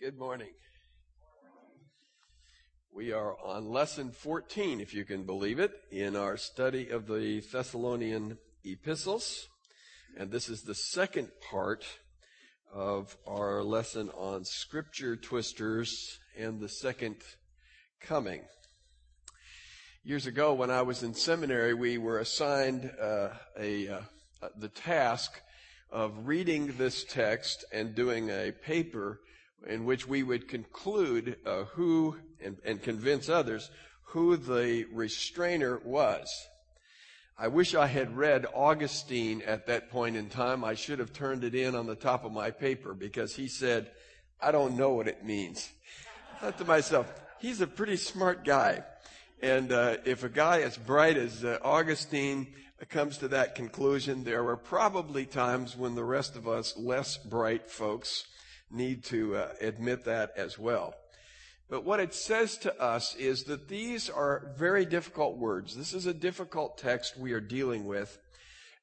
Good morning. We are on lesson 14, if you can believe it, in our study of the Thessalonian Epistles. And this is the second part of our lesson on scripture twisters and the second coming. Years ago, when I was in seminary, we were assigned the task of reading this text and doing a paper in which we would conclude who and convince others who the restrainer was. I wish I had read Augustine at that point in time. I should have turned it in on the top of my paper because he said, "I don't know what it means." I thought to myself, he's a pretty smart guy. And if a guy as bright as Augustine comes to that conclusion, there were probably times when the rest of us less bright folks need to admit that as well. But what it says to us is that these are very difficult words. This is a difficult text we are dealing with,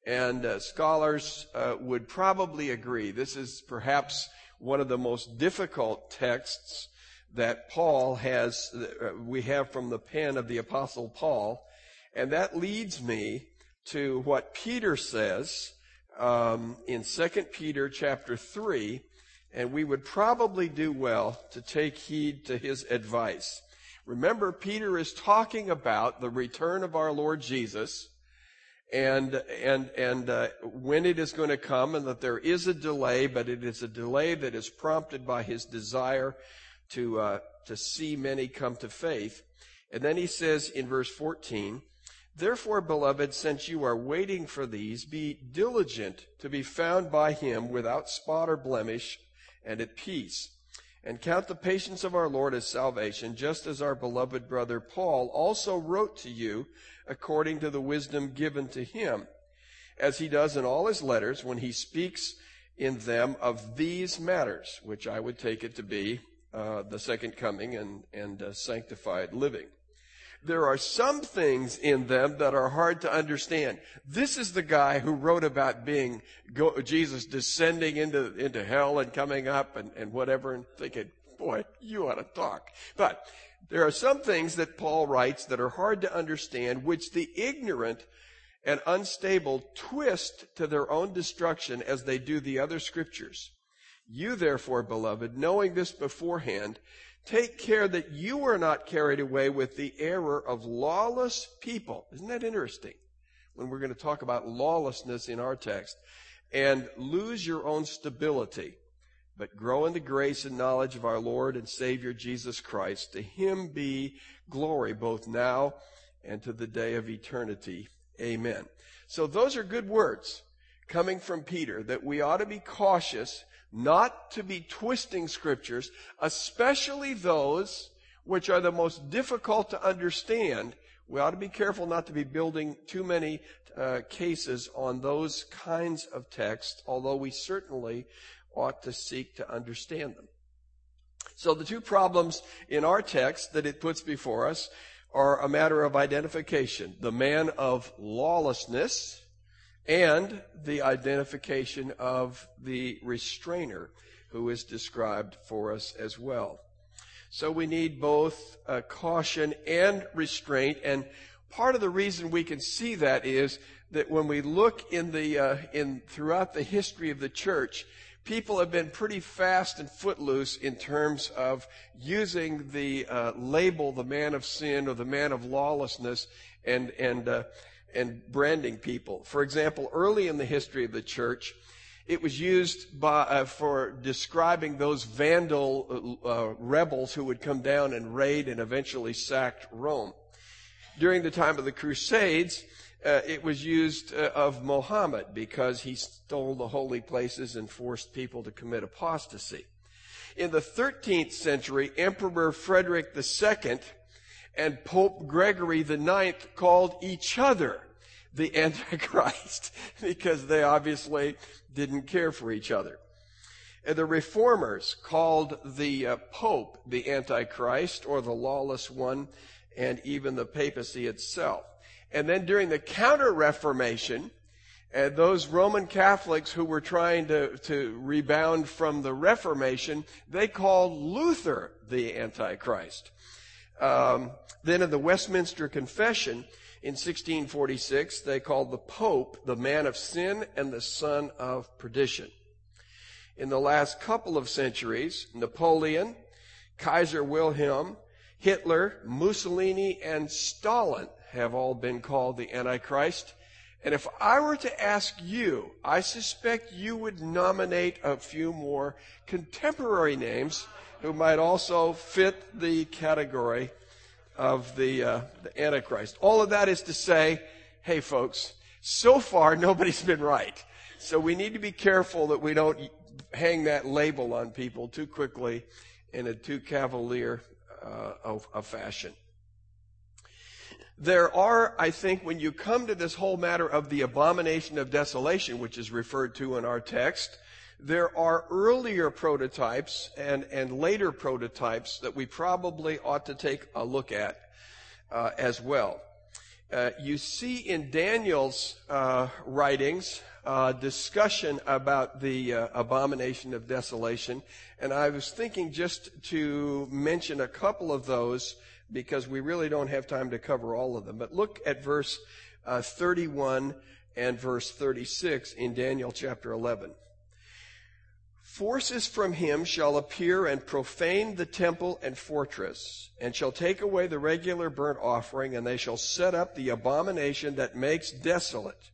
and scholars would probably agree. This is perhaps one of the most difficult texts that Paul has, we have from the pen of the Apostle Paul, and that leads me to what Peter says in 2 Peter chapter 3, and we would probably do well to take heed to his advice. Remember, Peter is talking about the return of our Lord Jesus and when it is going to come, and that there is a delay, but it is a delay that is prompted by his desire to see many come to faith. And then he says in verse 14, "Therefore, beloved, since you are waiting for these, be diligent to be found by him without spot or blemish, and at peace. And count the patience of our Lord as salvation, just as our beloved brother Paul also wrote to you according to the wisdom given to him, as he does in all his letters when he speaks in them of these matters," which I would take it to be the second coming and sanctified living. "There are some things in them that are hard to understand." This is the guy who wrote about Jesus descending into hell and coming up and whatever, and thinking, boy, you ought to talk. But there are some things that Paul writes that are hard to understand, which the ignorant and unstable twist to their own destruction as they do the other scriptures. "You therefore, beloved, knowing this beforehand, take care that you are not carried away with the error of lawless people." Isn't that interesting? When we're going to talk about lawlessness in our text. "And lose your own stability, but grow in the grace and knowledge of our Lord and Savior Jesus Christ. To him be glory both now and to the day of eternity. Amen." So those are good words coming from Peter, that we ought to be cautious not to be twisting scriptures, especially those which are the most difficult to understand. We ought to be careful not to be building too many cases on those kinds of texts, although we certainly ought to seek to understand them. So the two problems in our text that it puts before us are a matter of identification: the man of lawlessness and the identification of the restrainer, who is described for us as well. So we need both caution and restraint, and part of the reason we can see that is that when we look throughout the history of the church, people have been pretty fast and footloose in terms of using the label, the man of sin or the man of lawlessness, and branding people. For example, early in the history of the church, it was used for describing those vandal rebels who would come down and raid and eventually sacked Rome. During the time of the Crusades, it was used of Mohammed because he stole the holy places and forced people to commit apostasy. In the 13th century, Emperor Frederick II and Pope Gregory IX called each other the Antichrist because they obviously didn't care for each other. And the reformers called the Pope the Antichrist or the lawless one, and even the papacy itself. And then during the Counter-Reformation, And those Roman Catholics who were trying to rebound from the Reformation, they called Luther the Antichrist. Then in the Westminster Confession in 1646, they called the Pope the man of sin and the son of perdition. In the last couple of centuries, Napoleon, Kaiser Wilhelm, Hitler, Mussolini, and Stalin have all been called the Antichrist. And if I were to ask you, I suspect you would nominate a few more contemporary names who might also fit the category of the Antichrist. All of that is to say, hey, folks, so far nobody's been right. So we need to be careful that we don't hang that label on people too quickly in a too cavalier a fashion. There are, I think, when you come to this whole matter of the abomination of desolation, which is referred to in our text, there are earlier prototypes and later prototypes that we probably ought to take a look at as well. You see in Daniel's writings discussion about the abomination of desolation, and I was thinking just to mention a couple of those because we really don't have time to cover all of them. But look at verse 31 and verse 36 in Daniel chapter 11. Forces from him shall appear and profane the temple and fortress, and shall take away the regular burnt offering, and they shall set up the abomination that makes desolate.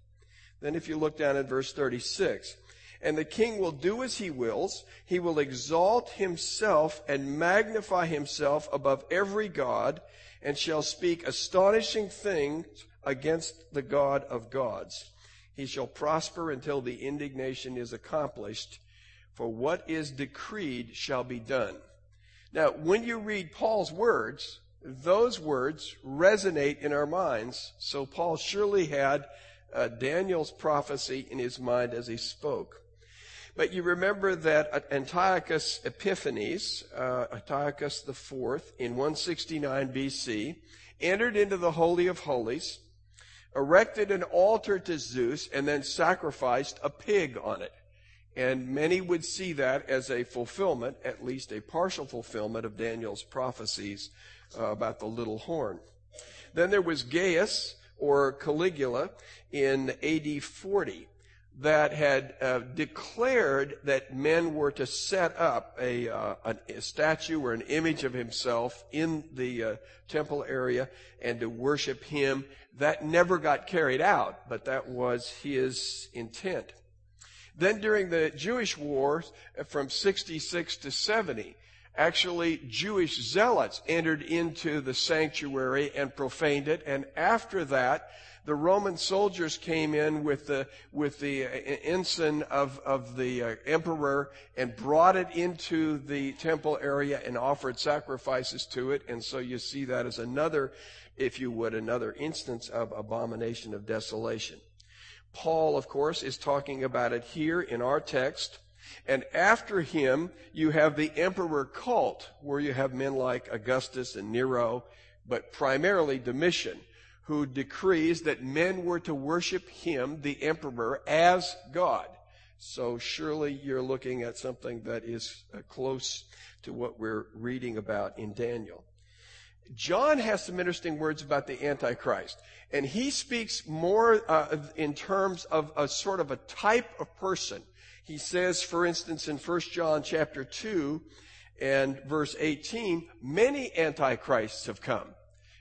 Then if you look down at verse 36, and the king will do as he wills. He will exalt himself and magnify himself above every god, and shall speak astonishing things against the God of gods. He shall prosper until the indignation is accomplished, for what is decreed shall be done. Now, when you read Paul's words, those words resonate in our minds. So Paul surely had Daniel's prophecy in his mind as he spoke. But you remember that Antiochus Epiphanes, Antiochus IV, in 169 BC, entered into the Holy of Holies, erected an altar to Zeus, and then sacrificed a pig on it. And many would see that as a fulfillment, at least a partial fulfillment, of Daniel's prophecies about the little horn. Then there was Gaius, or Caligula, in AD 40. That had declared that men were to set up a statue or an image of himself in the temple area and to worship him. That never got carried out, but that was his intent. Then during the Jewish wars from 66 to 70, actually Jewish zealots entered into the sanctuary and profaned it, and after that, the Roman soldiers came in with the ensign of the emperor and brought it into the temple area and offered sacrifices to it. And so you see that as another, if you would, another instance of abomination of desolation. Paul, of course, is talking about it here in our text. And after him, you have the emperor cult, where you have men like Augustus and Nero, but primarily Domitian, who decrees that men were to worship him, the emperor, as God. So surely you're looking at something that is close to what we're reading about in Daniel. John has some interesting words about the Antichrist, and he speaks more in terms of a sort of a type of person. He says, for instance, in 1 John chapter 2 and verse 18, many antichrists have come.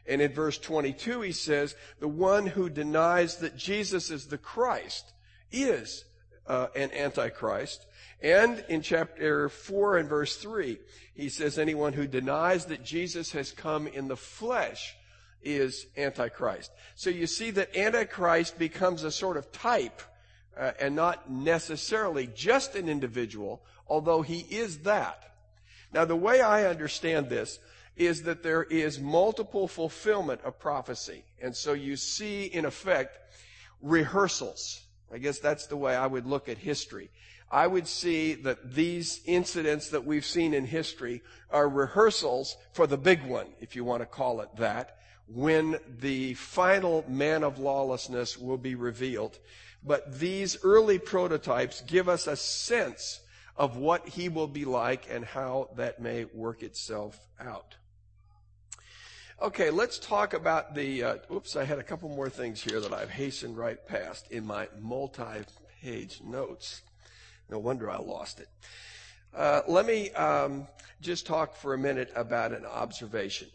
And in verse 22, he says, the one who denies that Jesus is the Christ is an antichrist. And in chapter 4 and verse 3, he says, anyone who denies that Jesus has come in the flesh is antichrist. So you see that antichrist becomes a sort of type and not necessarily just an individual, although he is that. Now, the way I understand this is that there is multiple fulfillment of prophecy. And so you see, in effect, rehearsals. I guess that's the way I would look at history. I would see that these incidents that we've seen in history are rehearsals for the big one, if you want to call it that, when the final man of lawlessness will be revealed. But these early prototypes give us a sense of what he will be like and how that may work itself out. Okay, let's talk about the, I had a couple more things here that I've hastened right past in my multi-page notes. No wonder I lost it. Let me just talk for a minute about an observation.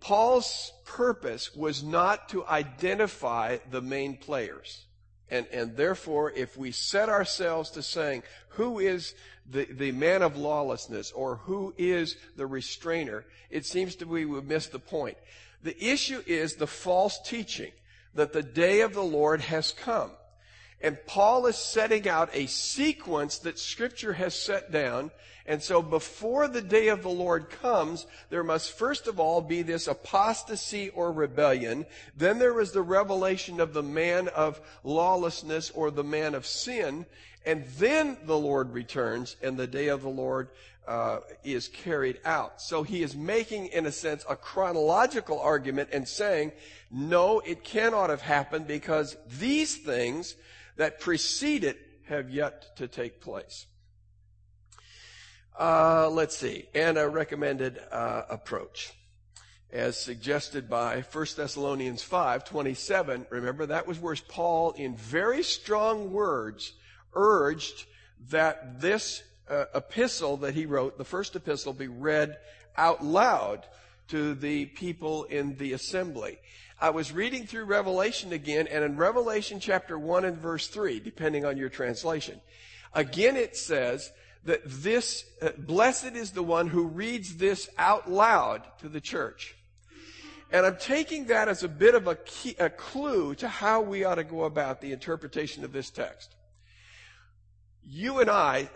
Paul's purpose was not to identify the main players. And therefore, if we set ourselves to saying, who is the man of lawlessness or who is the restrainer, it seems to me we miss the point. The issue is the false teaching that the day of the Lord has come. And Paul is setting out a sequence that Scripture has set down. And so before the day of the Lord comes, there must first of all be this apostasy or rebellion. Then there is the revelation of the man of lawlessness or the man of sin. And then the Lord returns and the day of the Lord is carried out. So he is making, in a sense, a chronological argument and saying, no, it cannot have happened because these things that precede it have yet to take place. Let's see. And a recommended approach, as suggested by 1 Thessalonians 5:27. Remember, that was where Paul, in very strong words, urged that this epistle that he wrote, the first epistle, be read out loud to the people in the assembly. I was reading through Revelation again, and in Revelation chapter 1 and verse 3, depending on your translation, again it says that this, blessed is the one who reads this out loud to the church. And I'm taking that as a bit of a clue to how we ought to go about the interpretation of this text. You and I,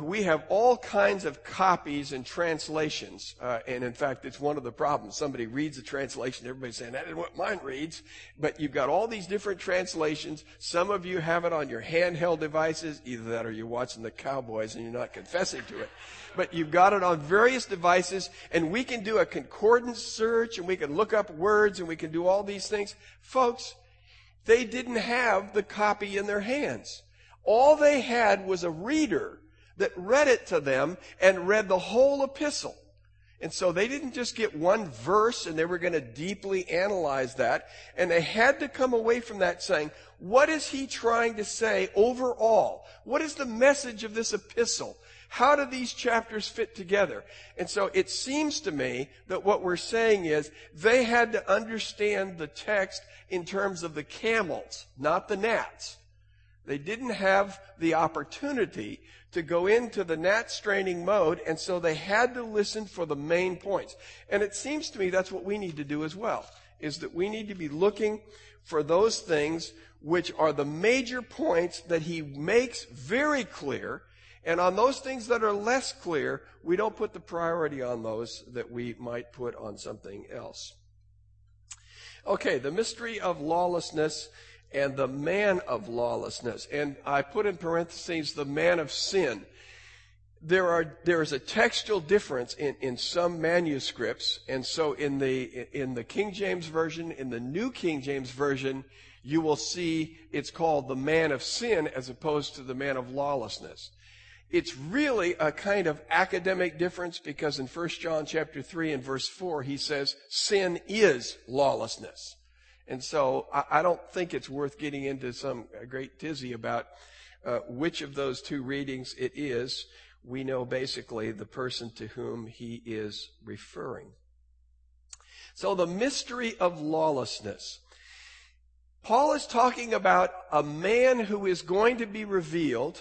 we have all kinds of copies and translations. And in fact, it's one of the problems. Somebody reads a translation, everybody's saying, that isn't what mine reads. But you've got all these different translations. Some of you have it on your handheld devices. Either that or you're watching the Cowboys and you're not confessing to it. But you've got it on various devices, and we can do a concordance search, and we can look up words, and we can do all these things. Folks, they didn't have the copy in their hands. All they had was a reader that read it to them and read the whole epistle. And so they didn't just get one verse and they were going to deeply analyze that. And they had to come away from that saying, what is he trying to say overall? What is the message of this epistle? How do these chapters fit together? And so it seems to me that what we're saying is they had to understand the text in terms of the camels, not the gnats. They didn't have the opportunity to go into the gnat-straining mode, and so they had to listen for the main points. And it seems to me that's what we need to do as well, is that we need to be looking for those things which are the major points that he makes very clear, and on those things that are less clear, we don't put the priority on those that we might put on something else. Okay, the mystery of lawlessness and the man of lawlessness. And I put in parentheses, the man of sin. There is a textual difference in some manuscripts. And so in the King James Version, in the New King James Version, you will see it's called the man of sin as opposed to the man of lawlessness. It's really a kind of academic difference because in 1 John chapter 3 and verse 4, he says, sin is lawlessness. And so I don't think it's worth getting into some great tizzy about which of those two readings it is. We know basically the person to whom he is referring. So the mystery of lawlessness. Paul is talking about a man who is going to be revealed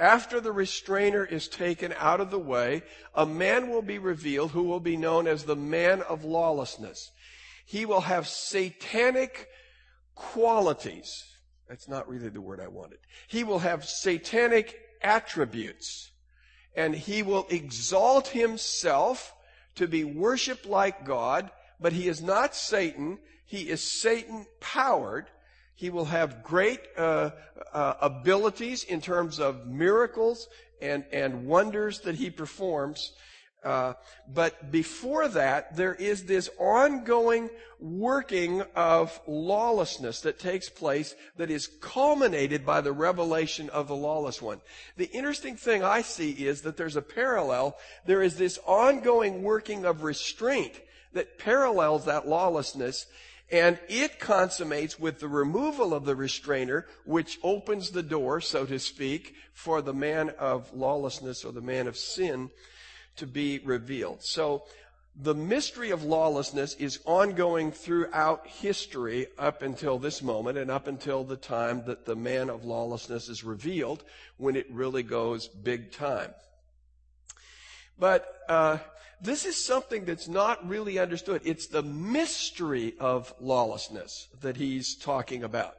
after the restrainer is taken out of the way. A man will be revealed who will be known as the man of lawlessness. He will have satanic qualities. That's not really the word I wanted. He will have satanic attributes. And he will exalt himself to be worshiped like God, but he is not Satan. He is Satan-powered. He will have great abilities in terms of miracles and wonders that he performs. But before that, there is this ongoing working of lawlessness that takes place that is culminated by the revelation of the lawless one. The interesting thing I see is that there's a parallel. There is this ongoing working of restraint that parallels that lawlessness, and it consummates with the removal of the restrainer, which opens the door, so to speak, for the man of lawlessness or the man of sin to be revealed. So the mystery of lawlessness is ongoing throughout history up until this moment and up until the time that the man of lawlessness is revealed, when it really goes big time. But this is something that's not really understood. It's the mystery of lawlessness that he's talking about.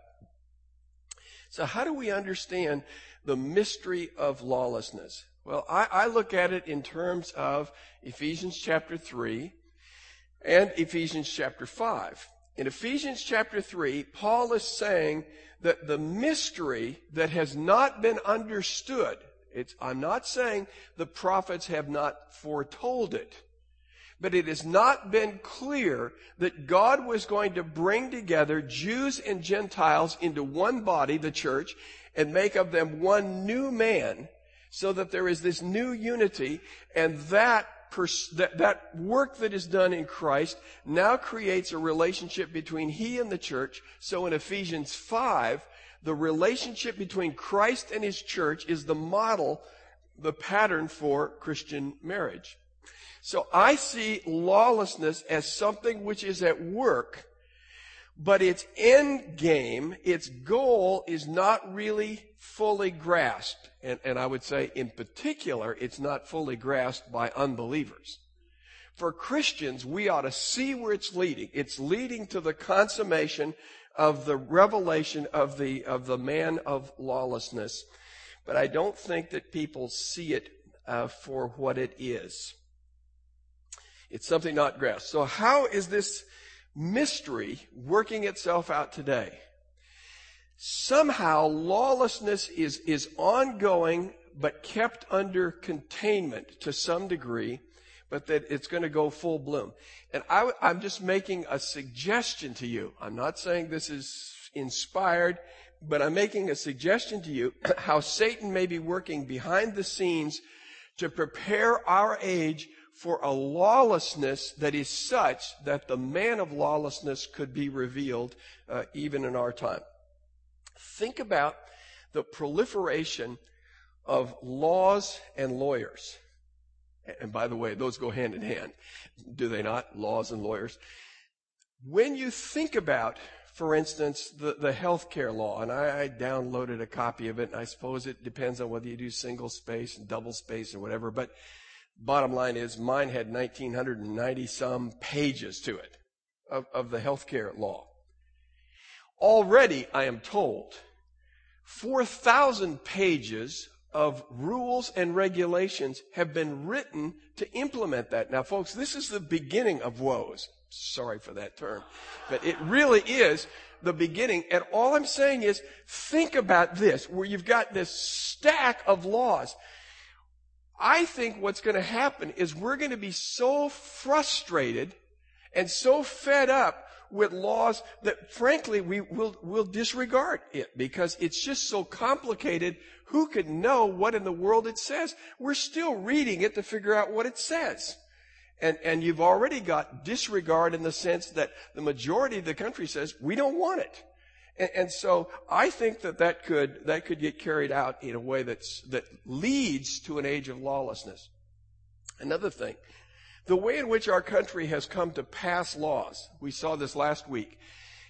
So how do we understand the mystery of lawlessness? Well, I look at it in terms of Ephesians chapter 3 and Ephesians chapter 5. In Ephesians chapter 3, Paul is saying that the mystery that has not been understood, I'm not saying the prophets have not foretold it, but it has not been clear that God was going to bring together Jews and Gentiles into one body, the church, and make of them one new man, so that there is this new unity, and that work that is done in Christ now creates a relationship between he and the church. So in Ephesians 5, the relationship between Christ and his church is the model, the pattern for Christian marriage. So I see lawlessness as something which is at work, but its end game, its goal, is not really fully grasped. And I would say, in particular, it's not fully grasped by unbelievers. For Christians, we ought to see where it's leading. It's leading to the consummation of the revelation of the man of lawlessness. But I don't think that people see it for what it is. It's something not grasped. So how is this mystery working itself out today? Somehow lawlessness is ongoing, but kept under containment to some degree, but that it's going to go full bloom. And I'm just making a suggestion to you. I'm not saying this is inspired, but I'm making a suggestion to you how Satan may be working behind the scenes to prepare our age for a lawlessness that is such that the man of lawlessness could be revealed even in our time. Think about the proliferation of laws and lawyers. And by the way, those go hand in hand, do they not? Laws and lawyers. When you think about, for instance, the healthcare law, and I downloaded a copy of it, and I suppose it depends on whether you do single space and double space or whatever, but bottom line is mine had 1,990 some pages to it of the healthcare law. Already, I am told, 4,000 pages of rules and regulations have been written to implement that. Now, folks, this is the beginning of woes. Sorry for that term, but it really is the beginning. And all I'm saying is, think about this, where you've got this stack of laws. I think what's going to happen is we're going to be so frustrated and so fed up with laws that, frankly, we'll disregard it because it's just so complicated. Who could know what in the world it says? We're still reading it to figure out what it says. And you've already got disregard in the sense that the majority of the country says, we don't want it. And so I think that could get carried out in a way that leads to an age of lawlessness. Another thing, the way in which our country has come to pass laws, we saw this last week.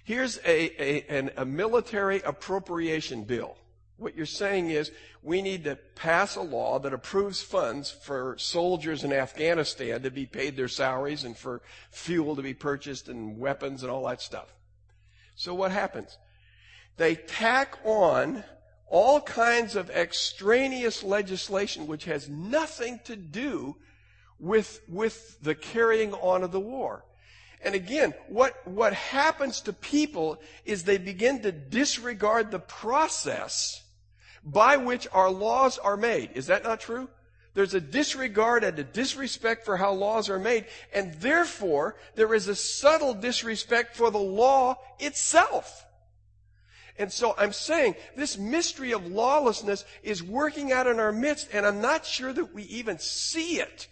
Here's a military appropriation bill. What you're saying is we need to pass a law that approves funds for soldiers in Afghanistan to be paid their salaries and for fuel to be purchased and weapons and all that stuff. So what happens? They tack on all kinds of extraneous legislation which has nothing to do with the carrying on of the war. And again, what happens to people is they begin to disregard the process by which our laws are made. Is that not true? There's a disregard and a disrespect for how laws are made, and therefore there is a subtle disrespect for the law itself. And so I'm saying this mystery of lawlessness is working out in our midst, and I'm not sure that we even see it.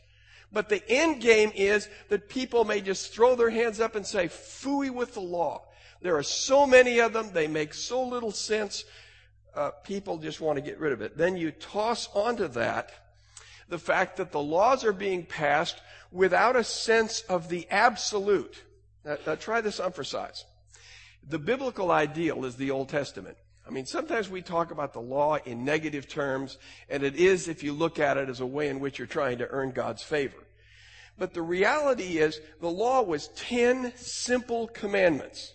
But the end game is that people may just throw their hands up and say, "Phooey with the law. There are so many of them. They make so little sense. People just want to get rid of it." Then you toss onto that the fact that the laws are being passed without a sense of the absolute. Now try this on for size. The biblical ideal is the Old Testament. I mean, sometimes we talk about the law in negative terms, and it is if you look at it as a way in which you're trying to earn God's favor. But the reality is the law was 10 simple commandments.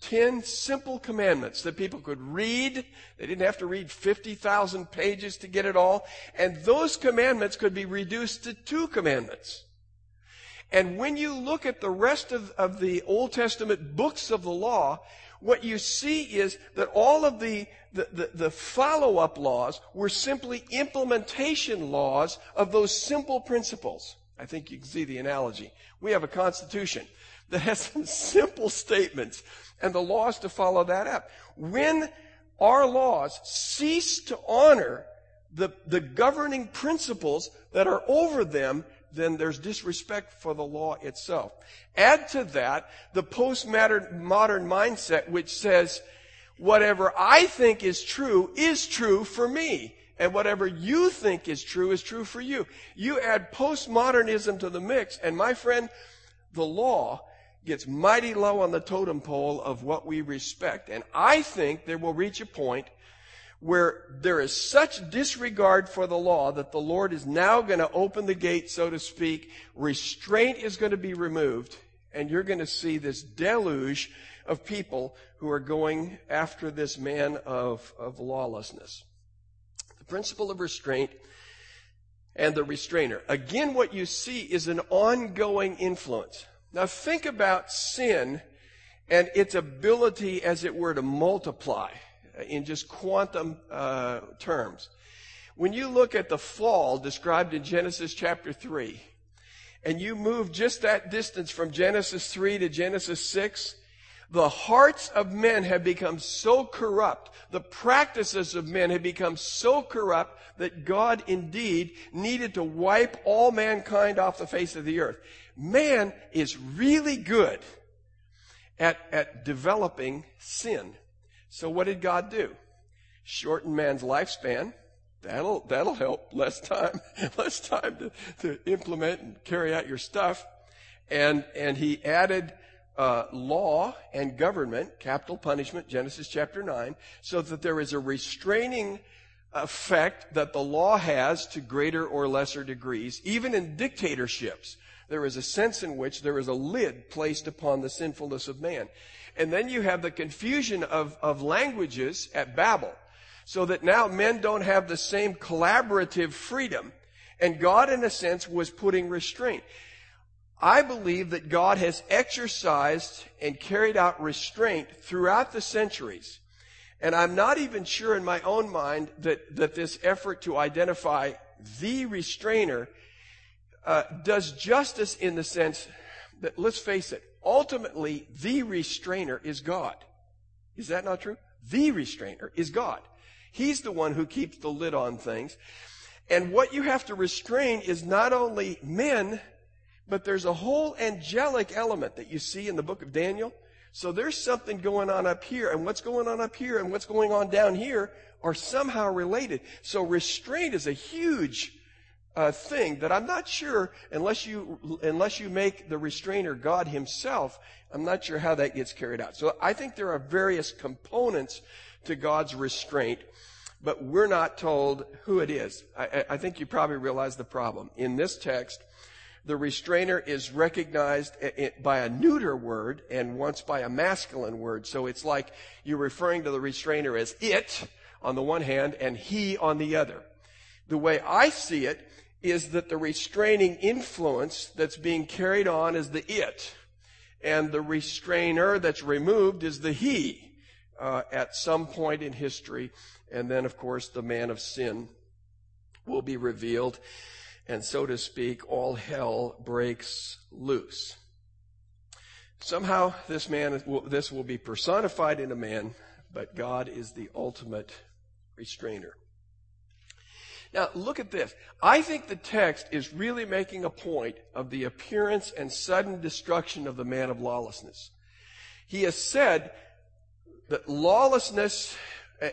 10 simple commandments that people could read. They didn't have to read 50,000 pages to get it all. And those commandments could be reduced to 2 commandments. And when you look at the rest of the Old Testament books of the law, what you see is that all of the follow-up laws were simply implementation laws of those simple principles. I think you can see the analogy. We have a constitution that has some simple statements, and the laws to follow that up. When our laws cease to honor the governing principles that are over them, then there's disrespect for the law itself. Add to that the postmodern mindset which says, whatever I think is true for me. And whatever you think is true for you. You add postmodernism to the mix, and my friend, the law gets mighty low on the totem pole of what we respect. And I think there will reach a point where there is such disregard for the law that the Lord is now going to open the gate, so to speak. Restraint is going to be removed, and you're going to see this deluge of people who are going after this man of lawlessness. The principle of restraint and the restrainer. Again, what you see is an ongoing influence. Now think about sin and its ability, as it were, to multiply in just quantum terms. When you look at the fall described in Genesis chapter 3, and you move just that distance from Genesis 3 to Genesis 6, the hearts of men have become so corrupt, the practices of men have become so corrupt, that God indeed needed to wipe all mankind off the face of the earth. Man is really good at developing sin. So what did God do? Shorten man's lifespan. That'll help. Less time to implement and carry out your stuff. And he added law and government, capital punishment, Genesis chapter 9, so that there is a restraining effect that the law has to greater or lesser degrees. Even in dictatorships, there is a sense in which there is a lid placed upon the sinfulness of man. And then you have the confusion of languages at Babel, so that now men don't have the same collaborative freedom. And God, in a sense, was putting restraint. I believe that God has exercised and carried out restraint throughout the centuries. And I'm not even sure in my own mind that this effort to identify the restrainer does justice, in the sense that, let's face it, ultimately the restrainer is God. Is that not true? The restrainer is God. He's the one who keeps the lid on things. And what you have to restrain is not only men, but there's a whole angelic element that you see in the book of Daniel. So there's something going on up here, and what's going on up here and what's going on down here are somehow related. So restraint is a huge thing that I'm not sure, unless you make the restrainer God himself, I'm not sure how that gets carried out. So I think there are various components to God's restraint, but we're not told who it is. I think you probably realize the problem. In this text, the restrainer is recognized by a neuter word and once by a masculine word. So it's like you're referring to the restrainer as it on the one hand and he on the other. The way I see it is that the restraining influence that's being carried on is the it, and the restrainer that's removed is the he at some point in history, and then, of course, the man of sin will be revealed, and so to speak, all hell breaks loose. Somehow this will be personified in a man, but God is the ultimate restrainer. Now, look at this. I think the text is really making a point of the appearance and sudden destruction of the man of lawlessness. He has said that lawlessness,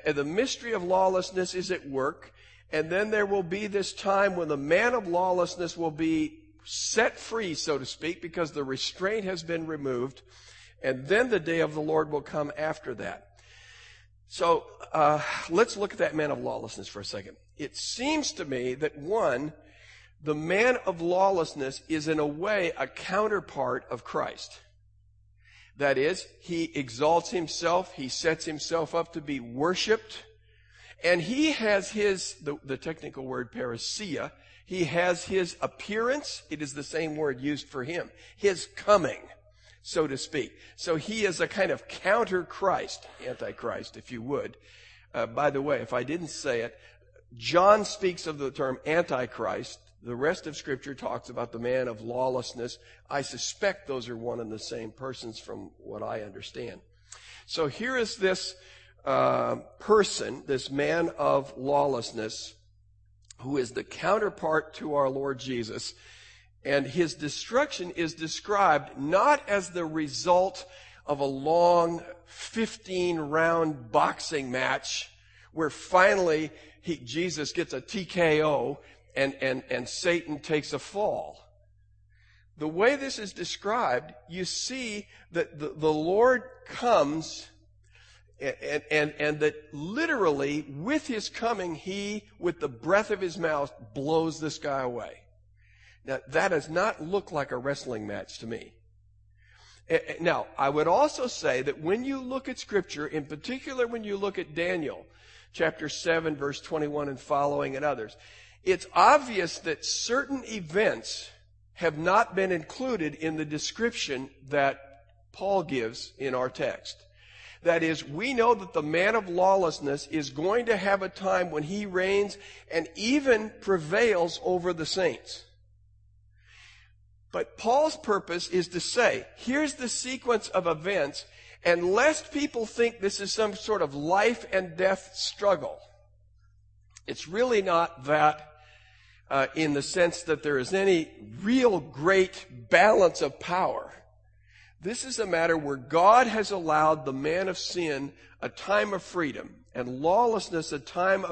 the mystery of lawlessness is at work, and then there will be this time when the man of lawlessness will be set free, so to speak, because the restraint has been removed, and then the day of the Lord will come after that. So let's look at that man of lawlessness for a second. It seems to me that, one, the man of lawlessness is in a way a counterpart of Christ. That is, he exalts himself, he sets himself up to be worshipped, and he has his, the technical word parousia, he has his appearance, it is the same word used for him, his coming, so to speak. So he is a kind of counter-Christ, anti-Christ, if you would. By the way, if I didn't say it, John speaks of the term anti-Christ. The rest of Scripture talks about the man of lawlessness. I suspect those are one and the same persons from what I understand. So here is this person, this man of lawlessness, who is the counterpart to our Lord Jesus. And his destruction is described not as the result of a long 15-round boxing match where finally Jesus gets a TKO and Satan takes a fall. The way this is described, you see that the Lord comes and that literally with his coming, he, with the breath of his mouth, blows this guy away. Now, that does not look like a wrestling match to me. Now, I would also say that when you look at Scripture, in particular when you look at Daniel, chapter 7, verse 21 and following and others, it's obvious that certain events have not been included in the description that Paul gives in our text. That is, we know that the man of lawlessness is going to have a time when he reigns and even prevails over the saints. But Paul's purpose is to say, here's the sequence of events, and lest people think this is some sort of life and death struggle, it's really not that in the sense that there is any real great balance of power. This is a matter where God has allowed the man of sin a time of freedom and lawlessness a time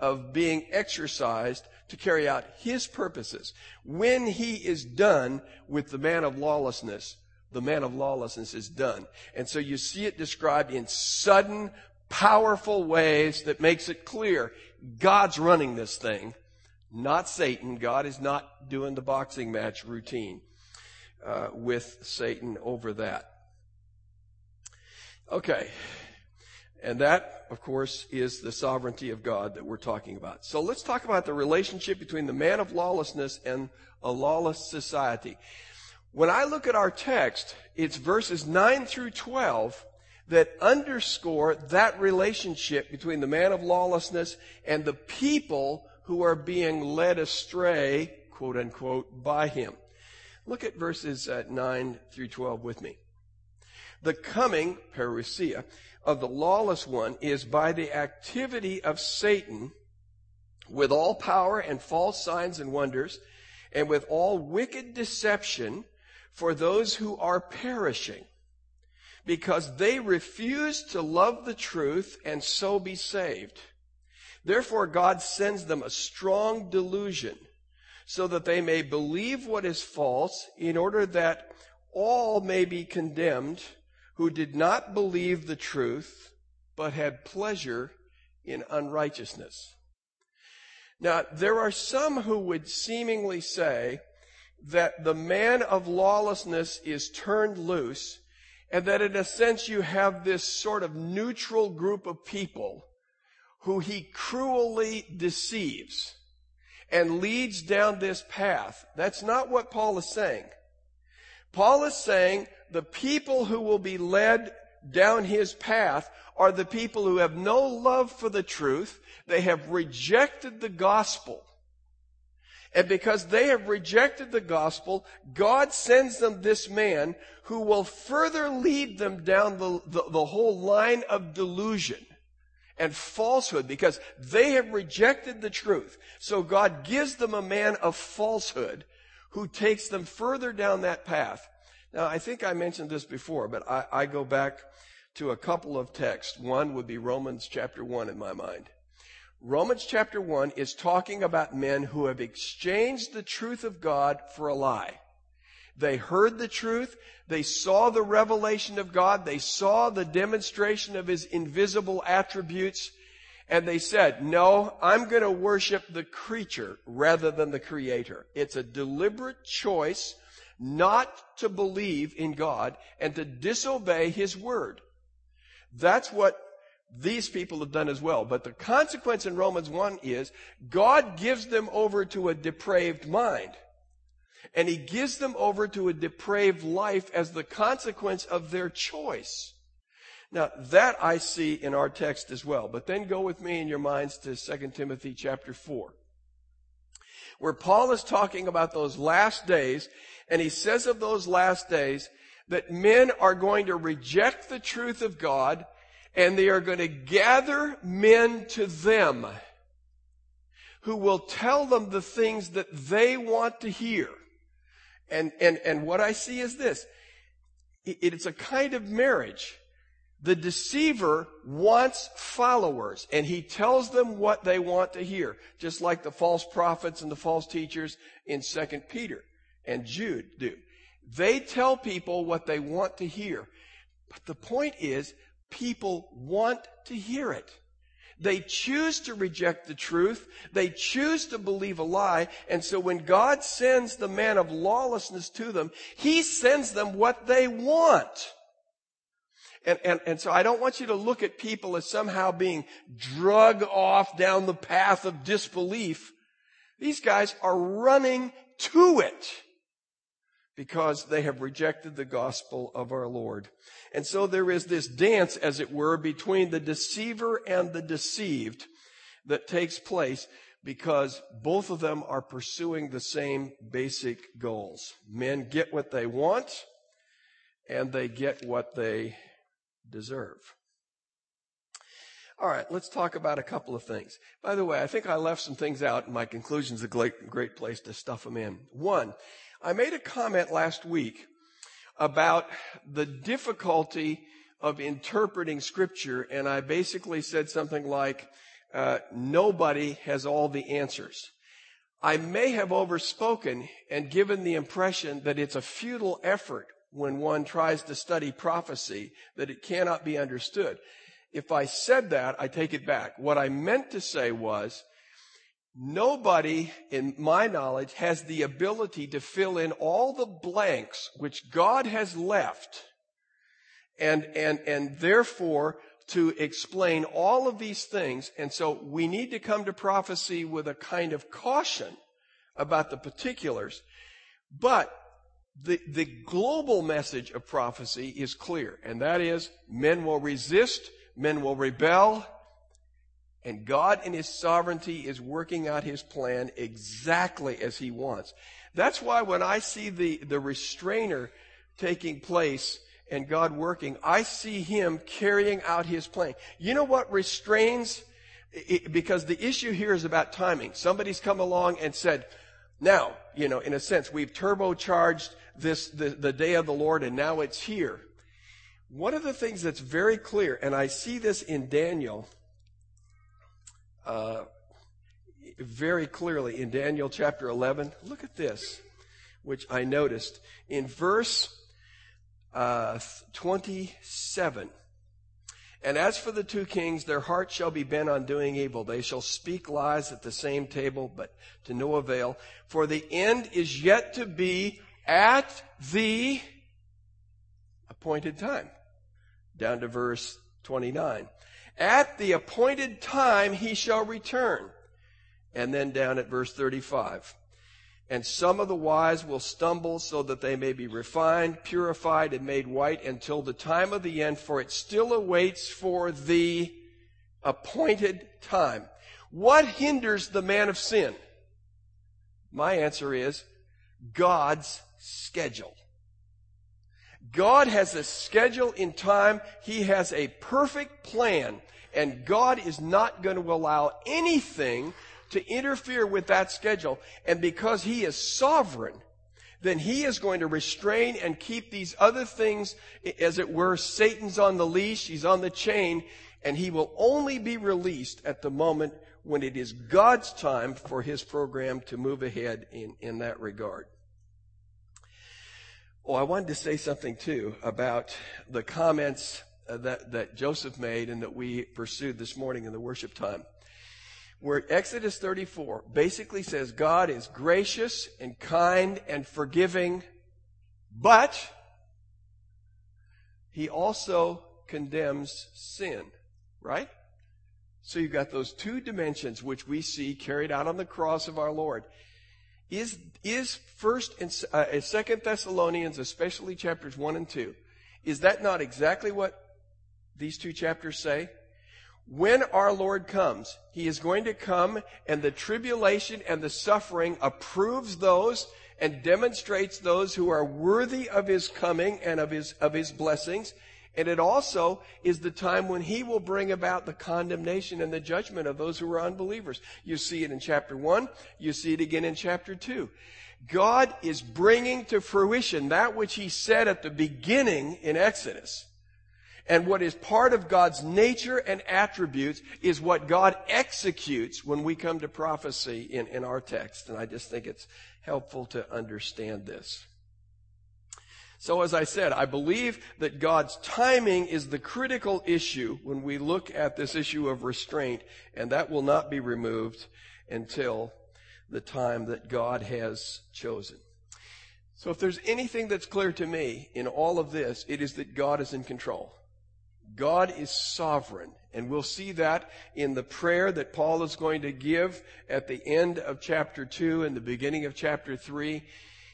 of being exercised to carry out his purposes. When he is done with the man of lawlessness is done. And so you see it described in sudden, powerful ways that makes it clear God's running this thing, not Satan. God is not doing the boxing match routine with Satan over that. Okay. And that, of course, is the sovereignty of God that we're talking about. So let's talk about the relationship between the man of lawlessness and a lawless society. When I look at our text, it's verses 9 through 12 that underscore that relationship between the man of lawlessness and the people who are being led astray, quote unquote, by him. Look at verses 9 through 12 with me. The coming, parousia, of the lawless one is by the activity of Satan with all power and false signs and wonders and with all wicked deception for those who are perishing because they refuse to love the truth and so be saved. Therefore, God sends them a strong delusion so that they may believe what is false in order that all may be condemned who did not believe the truth, but had pleasure in unrighteousness. Now, there are some who would seemingly say that the man of lawlessness is turned loose, and that in a sense you have this sort of neutral group of people who he cruelly deceives and leads down this path. That's not what Paul is saying. Paul is saying the people who will be led down his path are the people who have no love for the truth. They have rejected the gospel. And because they have rejected the gospel, God sends them this man who will further lead them down the whole line of delusion and falsehood, because they have rejected the truth. So God gives them a man of falsehood who takes them further down that path. Now, I think I mentioned this before, but I go back to a couple of texts. One would be Romans chapter 1 in my mind. Romans chapter 1 is talking about men who have exchanged the truth of God for a lie. They heard the truth. They saw the revelation of God. They saw the demonstration of his invisible attributes. And they said, no, I'm going to worship the creature rather than the creator. It's a deliberate choice not to believe in God and to disobey his word. That's what these people have done as well. But the consequence in Romans 1 is God gives them over to a depraved mind. And he gives them over to a depraved life as the consequence of their choice. Now, that I see in our text as well. But then go with me in your minds to 2 Timothy chapter 4, where Paul is talking about those last days. And he says of those last days that men are going to reject the truth of God, and they are going to gather men to them who will tell them the things that they want to hear. And what I see is this. It's a kind of marriage. The deceiver wants followers, and he tells them what they want to hear, just like the false prophets and the false teachers in 2 Peter and Jude do. They tell people what they want to hear. But the point is, people want to hear it. They choose to reject the truth. They choose to believe a lie. And so when God sends the man of lawlessness to them, he sends them what they want. And so I don't want you to look at people as somehow being drug off down the path of disbelief. These guys are running to it, because they have rejected the gospel of our Lord. And so there is this dance, as it were, between the deceiver and the deceived that takes place, because both of them are pursuing the same basic goals. Men get what they want, and they get what they deserve. All right, let's talk about a couple of things. By the way, I think I left some things out, and my conclusion's a great place to stuff them in. One, I made a comment last week about the difficulty of interpreting Scripture, and I basically said something like, nobody has all the answers. I may have overspoken and given the impression that it's a futile effort when one tries to study prophecy, that it cannot be understood. If I said that, I take it back. What I meant to say was, nobody, in my knowledge, has the ability to fill in all the blanks which God has left, and therefore to explain all of these things. And so we need to come to prophecy with a kind of caution about the particulars. But the global message of prophecy is clear, and that is men will resist, men will rebel. And God in his sovereignty is working out his plan exactly as he wants. That's why when I see the restrainer taking place and God working, I see him carrying out his plan. You know what restrains? Because the issue here is about timing. Somebody's come along and said, now, you know, in a sense, we've turbocharged this, the day of the Lord, and now it's here. One of the things that's very clear, and I see this in Daniel, very clearly in Daniel chapter 11. Look at this, which I noticed. In verse 27, and as for the two kings, their heart shall be bent on doing evil. They shall speak lies at the same table, but to no avail. For the end is yet to be at the appointed time. Down to verse 29. At the appointed time he shall return. And then down at verse 35. And some of the wise will stumble so that they may be refined, purified, and made white until the time of the end, for it still awaits for the appointed time. What hinders the man of sin? My answer is God's schedule. God has a schedule in time. He has a perfect plan, and God is not going to allow anything to interfere with that schedule. And because he is sovereign, then he is going to restrain and keep these other things, as it were. Satan's on the leash, he's on the chain, and he will only be released at the moment when it is God's time for his program to move ahead in that regard. Oh, I wanted to say something too about the comments that Joseph made and that we pursued this morning in the worship time, where Exodus 34 basically says God is gracious and kind and forgiving, but he also condemns sin, right? So you've got those two dimensions which we see carried out on the cross of our Lord. Is First and Second Thessalonians, especially chapters 1 and 2, is that not exactly what these two chapters say? When our Lord comes, he is going to come, and the tribulation and the suffering approves those and demonstrates those who are worthy of his coming and of his blessings. And it also is the time when he will bring about the condemnation and the judgment of those who are unbelievers. You see it in chapter 1. You see it again in chapter 2. God is bringing to fruition that which he said at the beginning in Exodus. And what is part of God's nature and attributes is what God executes when we come to prophecy in our text. And I just think it's helpful to understand this. So as I said, I believe that God's timing is the critical issue when we look at this issue of restraint, and that will not be removed until the time that God has chosen. So if there's anything that's clear to me in all of this, it is that God is in control. God is sovereign, and we'll see that in the prayer that Paul is going to give at the end of chapter 2 and the beginning of chapter 3.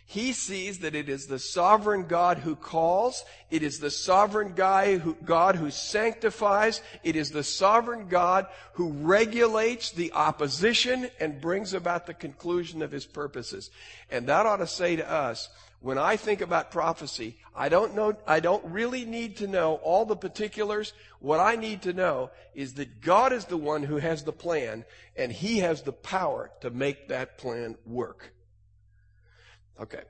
He sees that it is the sovereign God who calls. It is the sovereign God who sanctifies. It is the sovereign God who regulates the opposition and brings about the conclusion of his purposes. And that ought to say to us, when I think about prophecy, I don't really need to know all the particulars. What I need to know is that God is the one who has the plan, and he has the power to make that plan work. Okay.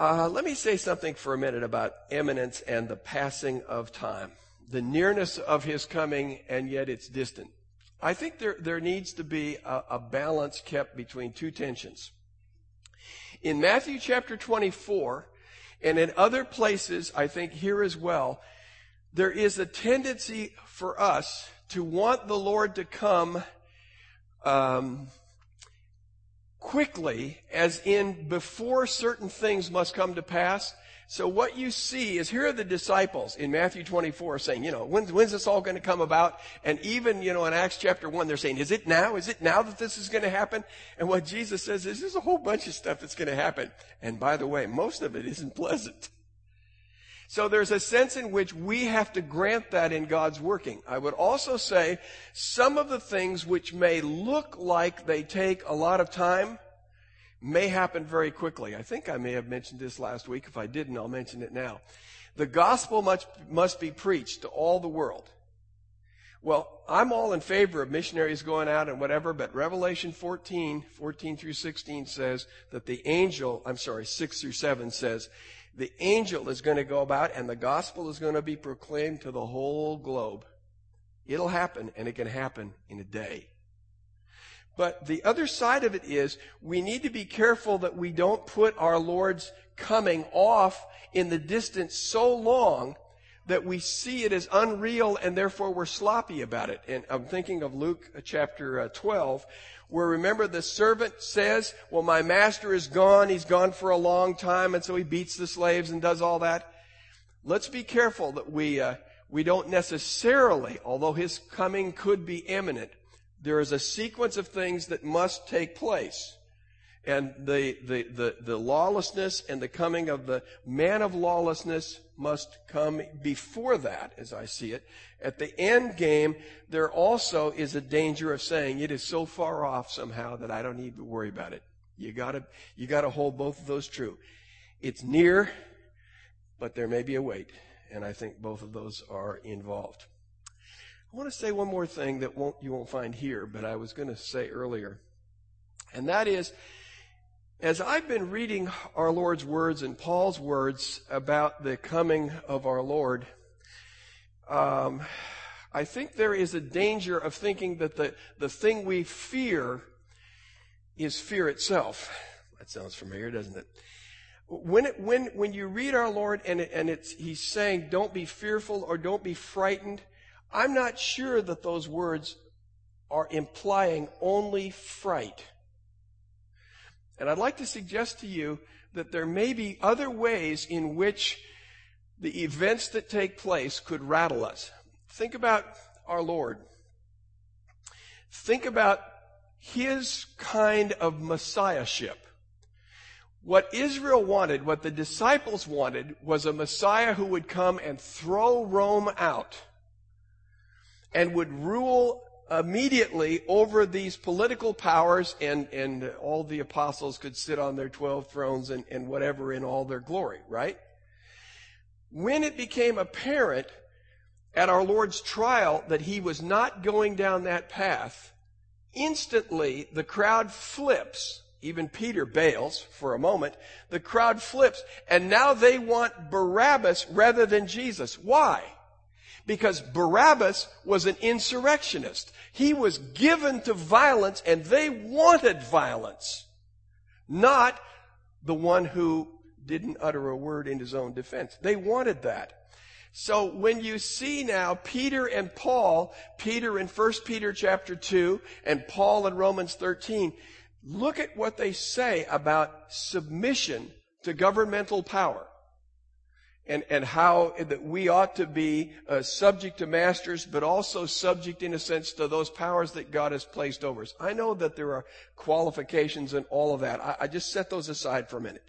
Let me say something for a minute about imminence and the passing of time, the nearness of his coming, and yet it's distant. I think there needs to be a balance kept between two tensions. In Matthew chapter 24, and in other places, I think here as well, there is a tendency for us to want the Lord to come quickly, as in before certain things must come to pass. So what you see is, here are the disciples in Matthew 24 saying, when's this all going to come about? And even, in Acts chapter 1, they're saying, is it now? Is it now that this is going to happen? And what Jesus says is, there's a whole bunch of stuff that's going to happen. And by the way, most of it isn't pleasant. So there's a sense in which we have to grant that in God's working. I would also say some of the things which may look like they take a lot of time may happen very quickly. I think I may have mentioned this last week. If I didn't, I'll mention it now. The gospel must be preached to all the world. Well, I'm all in favor of missionaries going out and whatever, but Revelation 14 through 16 says that 6 through 7 says the angel is going to go about and the gospel is going to be proclaimed to the whole globe. It'll happen, and it can happen in a day. But the other side of it is, we need to be careful that we don't put our Lord's coming off in the distance so long that we see it as unreal and therefore we're sloppy about it. And I'm thinking of Luke chapter 12, where, remember, the servant says, well, my master is gone. He's gone for a long time. And so he beats the slaves and does all that. Let's be careful that we don't necessarily, although his coming could be imminent, there is a sequence of things that must take place. And the lawlessness and the coming of the man of lawlessness must come before that, as I see it. At the end game, there also is a danger of saying it is so far off somehow that I don't need to worry about it. You gotta hold both of those true. It's near, but there may be a wait. And I think both of those are involved. I want to say one more thing that you won't find here, but I was going to say earlier. And that is, as I've been reading our Lord's words and Paul's words about the coming of our Lord, I think there is a danger of thinking that the thing we fear is fear itself. That sounds familiar, doesn't it? When you read our Lord he's saying, don't be fearful or don't be frightened, I'm not sure that those words are implying only fright. And I'd like to suggest to you that there may be other ways in which the events that take place could rattle us. Think about our Lord. Think about his kind of messiahship. What Israel wanted, what the disciples wanted, was a Messiah who would come and throw Rome out and would rule immediately over these political powers, and all the apostles could sit on their 12 thrones and whatever in all their glory, right? When it became apparent at our Lord's trial that he was not going down that path, instantly the crowd flips. Even Peter bails for a moment. The crowd flips, and now they want Barabbas rather than Jesus. Why? Because Barabbas was an insurrectionist. He was given to violence, and they wanted violence, not the one who didn't utter a word in his own defense. They wanted that. So when you see now Peter and Paul, Peter in 1 Peter chapter 2, and Paul in Romans 13, look at what they say about submission to governmental power. And how that we ought to be subject to masters, but also subject, in a sense, to those powers that God has placed over us. I know that there are qualifications and all of that. I just set those aside for a minute.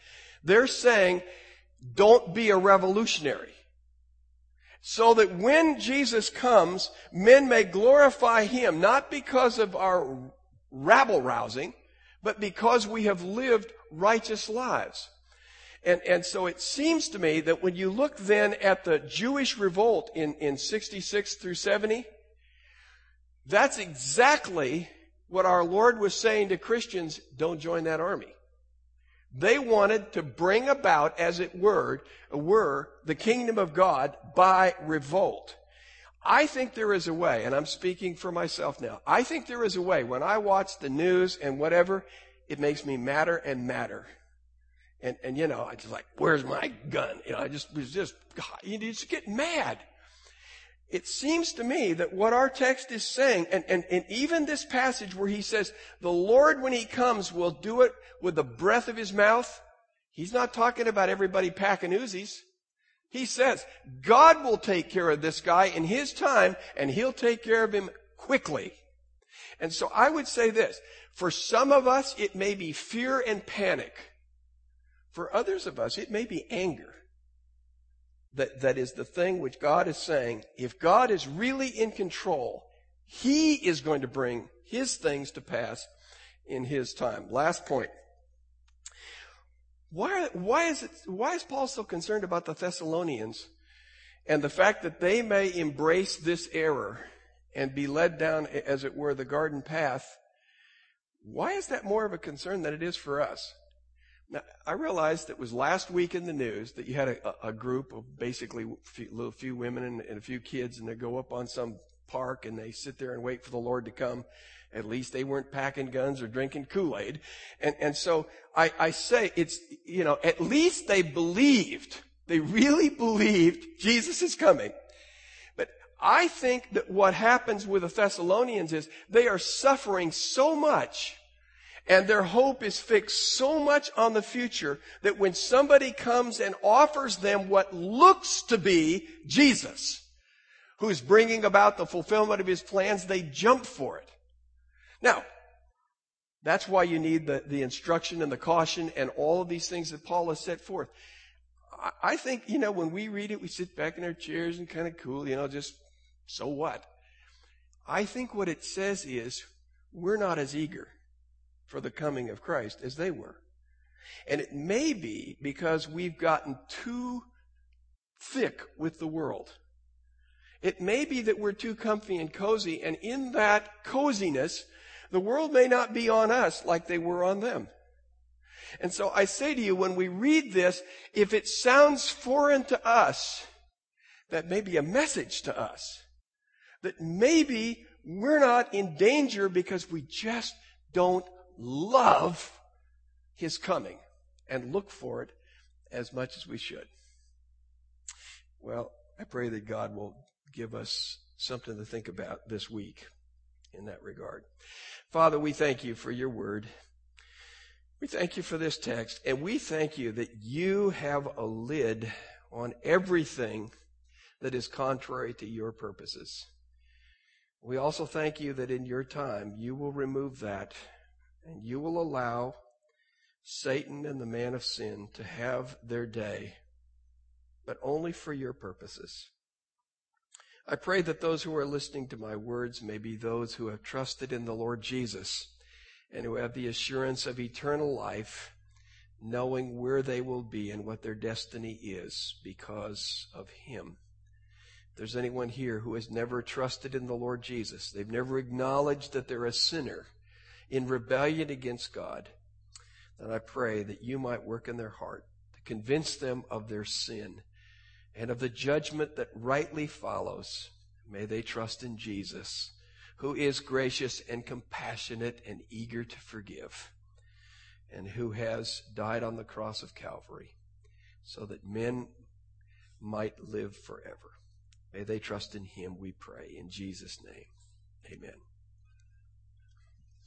They're saying, don't be a revolutionary, so that when Jesus comes, men may glorify him, not because of our rabble-rousing, but because we have lived righteous lives. And so it seems to me that when you look then at the Jewish revolt in 66 through 70, that's exactly what our Lord was saying to Christians: don't join that army. They wanted to bring about, as it were the kingdom of God by revolt. I think there is a way, and I'm speaking for myself now, I think there is a way. When I watch the news and whatever, it makes me madder and madder. And you know, I just like, where's my gun? You know, you just get mad. It seems to me that what our text is saying, and even this passage where he says, the Lord, when he comes, will do it with the breath of his mouth. He's not talking about everybody packing Uzis. He says, God will take care of this guy in his time, and he'll take care of him quickly. And so I would say this, for some of us, it may be fear and panic. For others of us, it may be anger. That is the thing which God is saying, if God is really in control, he is going to bring his things to pass in his time. Last point. Why is Paul so concerned about the Thessalonians and the fact that they may embrace this error and be led down, as it were, the garden path? Why is that more of a concern than it is for us? Now, I realized it was last week in the news that you had a group of basically a few women and a few kids, and they go up on some park and they sit there and wait for the Lord to come. At least they weren't packing guns or drinking Kool-Aid. And so I say it's, you know, at least they believed. They really believed Jesus is coming. But I think that what happens with the Thessalonians is they are suffering so much, and their hope is fixed so much on the future, that when somebody comes and offers them what looks to be Jesus, who's bringing about the fulfillment of his plans, they jump for it. Now, That's why you need the instruction and the caution and all of these things that Paul has set forth. I think, you know, when we read it, we sit back in our chairs and kind of cool, you know, just so what? I think what it says is we're not as eager for the coming of Christ as they were. And it may be because we've gotten too thick with the world. It may be that we're too comfy and cozy, and in that coziness, the world may not be on us like they were on them. And so I say to you, when we read this, if it sounds foreign to us, that may be a message to us that maybe we're not in danger because we just don't love His coming and look for it as much as we should. Well, I pray that God will give us something to think about this week in that regard. Father, we thank you for your word. We thank you for this text, and we thank you that you have a lid on everything that is contrary to your purposes. We also thank you that in your time you will remove that, and you will allow Satan and the man of sin to have their day, but only for your purposes. I pray that those who are listening to my words may be those who have trusted in the Lord Jesus and who have the assurance of eternal life, knowing where they will be and what their destiny is because of Him. If there's anyone here who has never trusted in the Lord Jesus, they've never acknowledged that they're a sinner in rebellion against God, then I pray that you might work in their heart to convince them of their sin and of the judgment that rightly follows. May they trust in Jesus, who is gracious and compassionate and eager to forgive, and who has died on the cross of Calvary so that men might live forever. May they trust in Him, we pray, in Jesus' name. Amen.